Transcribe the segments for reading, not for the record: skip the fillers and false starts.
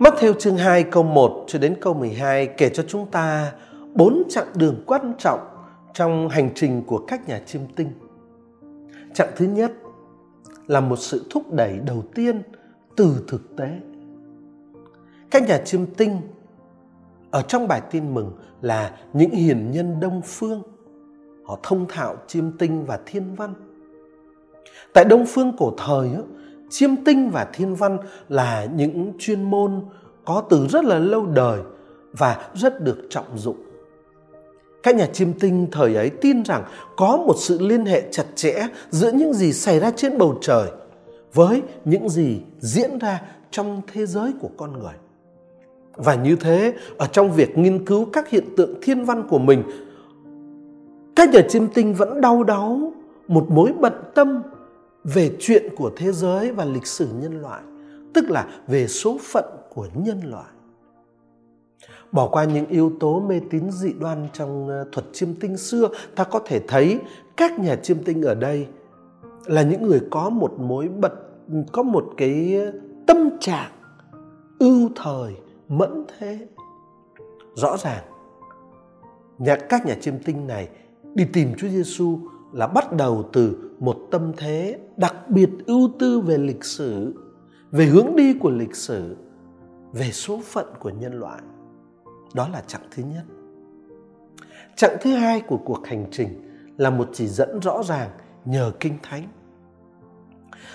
Mác-thêu chương 2 câu 1 cho đến câu 12 kể cho chúng ta 4 chặng đường quan trọng trong hành trình của các nhà chiêm tinh. Chặng thứ nhất là một sự thúc đẩy đầu tiên từ thực tế. Các nhà chiêm tinh ở trong bài tin mừng là những hiền nhân Đông Phương. Họ thông thạo chiêm tinh và thiên văn. Tại Đông Phương cổ thời, chiêm tinh và thiên văn là những chuyên môn có từ rất là lâu đời và rất được trọng dụng. Các nhà chiêm tinh thời ấy tin rằng có một sự liên hệ chặt chẽ giữa những gì xảy ra trên bầu trời với những gì diễn ra trong thế giới của con người. Và như thế, ở trong việc nghiên cứu các hiện tượng thiên văn của mình, các nhà chiêm tinh vẫn đau đáu một mối bận tâm về chuyện của thế giới và lịch sử nhân loại, tức là về số phận của nhân loại. Bỏ qua những yếu tố mê tín dị đoan trong thuật chiêm tinh xưa, ta có thể thấy các nhà chiêm tinh ở đây là những người có một cái tâm trạng ưu thời, mẫn thế. Rõ ràng, các nhà chiêm tinh này đi tìm Chúa Giêsu là bắt đầu từ một tâm thế đặc biệt ưu tư về lịch sử, về hướng đi của lịch sử, về số phận của nhân loại. Đó là chặng thứ nhất. Chặng thứ hai của cuộc hành trình là một chỉ dẫn rõ ràng nhờ Kinh Thánh.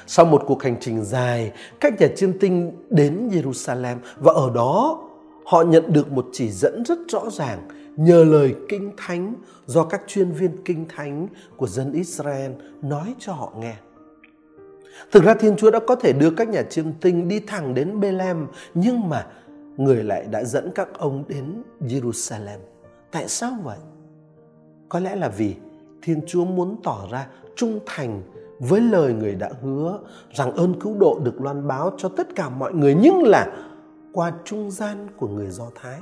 Sau một cuộc hành trình dài, các nhà chiêm tinh đến Jerusalem và ở đó họ nhận được một chỉ dẫn rất rõ ràng nhờ lời Kinh Thánh do các chuyên viên Kinh Thánh của dân Israel nói cho họ nghe. Thực ra Thiên Chúa đã có thể đưa các nhà chiêm tinh đi thẳng đến Bethlehem, nhưng mà Người lại đã dẫn các ông đến Jerusalem. Tại sao vậy? Có lẽ là vì Thiên Chúa muốn tỏ ra trung thành với lời Người đã hứa rằng ơn cứu độ được loan báo cho tất cả mọi người, nhưng là qua trung gian của người Do Thái.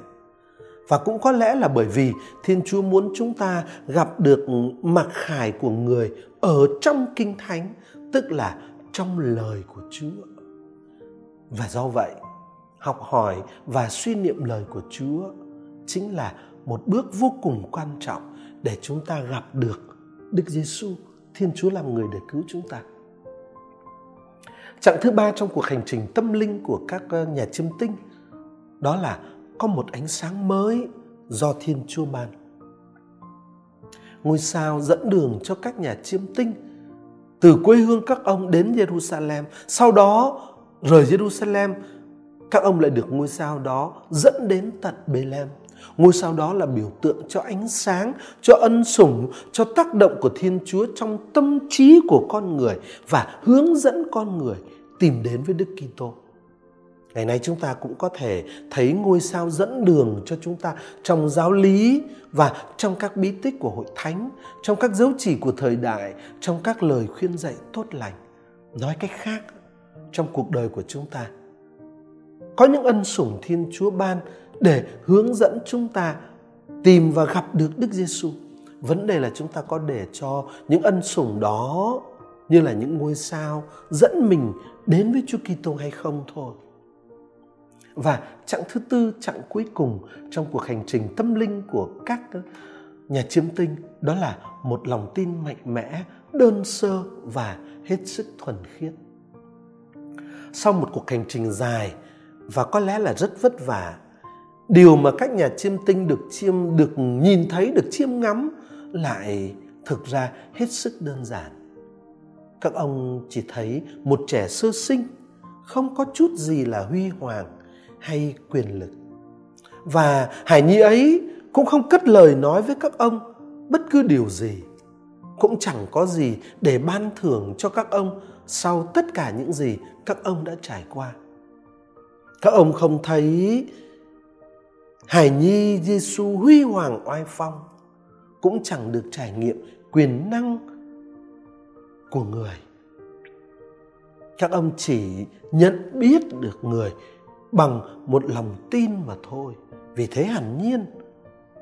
Và cũng có lẽ là bởi vì Thiên Chúa muốn chúng ta gặp được mặc khải của Người ở trong Kinh Thánh, tức là trong lời của Chúa. Và do vậy, học hỏi và suy niệm lời của Chúa chính là một bước vô cùng quan trọng để chúng ta gặp được Đức Giêsu, Thiên Chúa làm người để cứu chúng ta. Chặng thứ ba trong cuộc hành trình tâm linh của các nhà chiêm tinh đó là có một ánh sáng mới do Thiên Chúa ban. Ngôi sao dẫn đường cho các nhà chiêm tinh từ quê hương các ông đến Jerusalem, sau đó rời Jerusalem. Các ông lại được ngôi sao đó dẫn đến tận Bethlehem. Ngôi sao đó là biểu tượng cho ánh sáng, cho ân sủng, cho tác động của Thiên Chúa trong tâm trí của con người và hướng dẫn con người tìm đến với Đức Kitô. Ngày nay chúng ta cũng có thể thấy ngôi sao dẫn đường cho chúng ta trong giáo lý và trong các bí tích của Hội Thánh, trong các dấu chỉ của thời đại, trong các lời khuyên dạy tốt lành. Nói cách khác, trong cuộc đời của chúng ta, có những ân sủng Thiên Chúa ban để hướng dẫn chúng ta tìm và gặp được Đức Giêsu. Vấn đề là chúng ta có để cho những ân sủng đó như là những ngôi sao dẫn mình đến với Chúa Kitô hay không thôi. Và chặng thứ tư, chặng cuối cùng trong cuộc hành trình tâm linh của các nhà chiêm tinh đó là một lòng tin mạnh mẽ, đơn sơ và hết sức thuần khiết. Sau một cuộc hành trình dài và có lẽ là rất vất vả, điều mà các nhà chiêm tinh được nhìn thấy, được chiêm ngắm lại thực ra hết sức đơn giản. Các ông chỉ thấy một trẻ sơ sinh, không có chút gì là huy hoàng hay quyền lực. Và hài nhi ấy cũng không cất lời nói với các ông bất cứ điều gì, cũng chẳng có gì để ban thưởng cho các ông sau tất cả những gì các ông đã trải qua. Các ông không thấy hài nhi Giêsu huy hoàng oai phong, cũng chẳng được trải nghiệm quyền năng của Người. Các ông chỉ nhận biết được Người bằng một lòng tin mà thôi. Vì thế hẳn nhiên,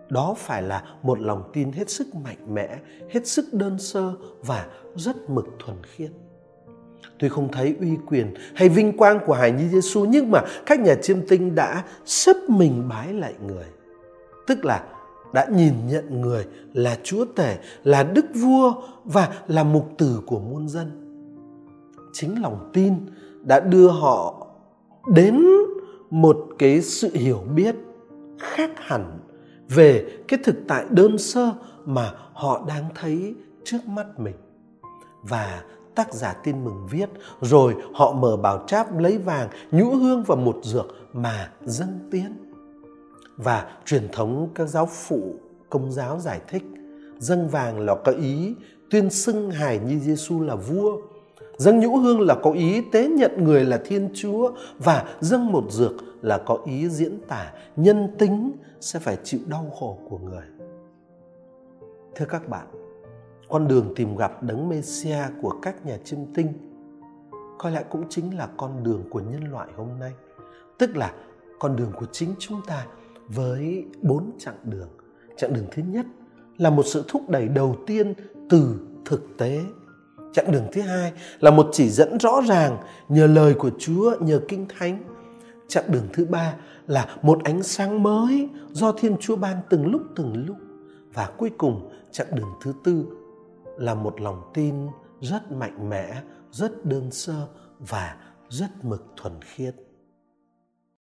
đó phải là một lòng tin hết sức mạnh mẽ, hết sức đơn sơ và rất mực thuần khiết. Tuy không thấy uy quyền hay vinh quang của hài nhi Giê-xu, nhưng mà các nhà chiêm tinh đã sấp mình bái lạy người, tức là đã nhìn nhận người là chúa tể, là đức vua và là mục tử của muôn dân. Chính lòng tin đã đưa họ đến một cái sự hiểu biết khác hẳn về cái thực tại đơn sơ mà họ đang thấy trước mắt mình. Và tác giả Tin Mừng viết, rồi họ mở bảo tráp lấy vàng, nhũ hương và một dược mà dâng tiến. Và truyền thống các giáo phụ Công giáo giải thích, dâng vàng là có ý tuyên xưng hài nhi Giê-xu là vua, dâng nhũ hương là có ý tế nhận người là Thiên Chúa, và dâng một dược là có ý diễn tả nhân tính sẽ phải chịu đau khổ của người. Thưa các bạn, con đường tìm gặp đấng Mêsia của các nhà chiêm tinh có lẽ cũng chính là con đường của nhân loại hôm nay, tức là con đường của chính chúng ta với 4 chặng đường. Chặng đường thứ nhất là một sự thúc đẩy đầu tiên từ thực tế. Chặng đường thứ hai là một chỉ dẫn rõ ràng nhờ lời của Chúa, nhờ Kinh Thánh. Chặng đường thứ ba là một ánh sáng mới do Thiên Chúa ban từng lúc. Và cuối cùng, chặng đường thứ tư là một lòng tin rất mạnh mẽ, rất đơn sơ và rất mực thuần khiết.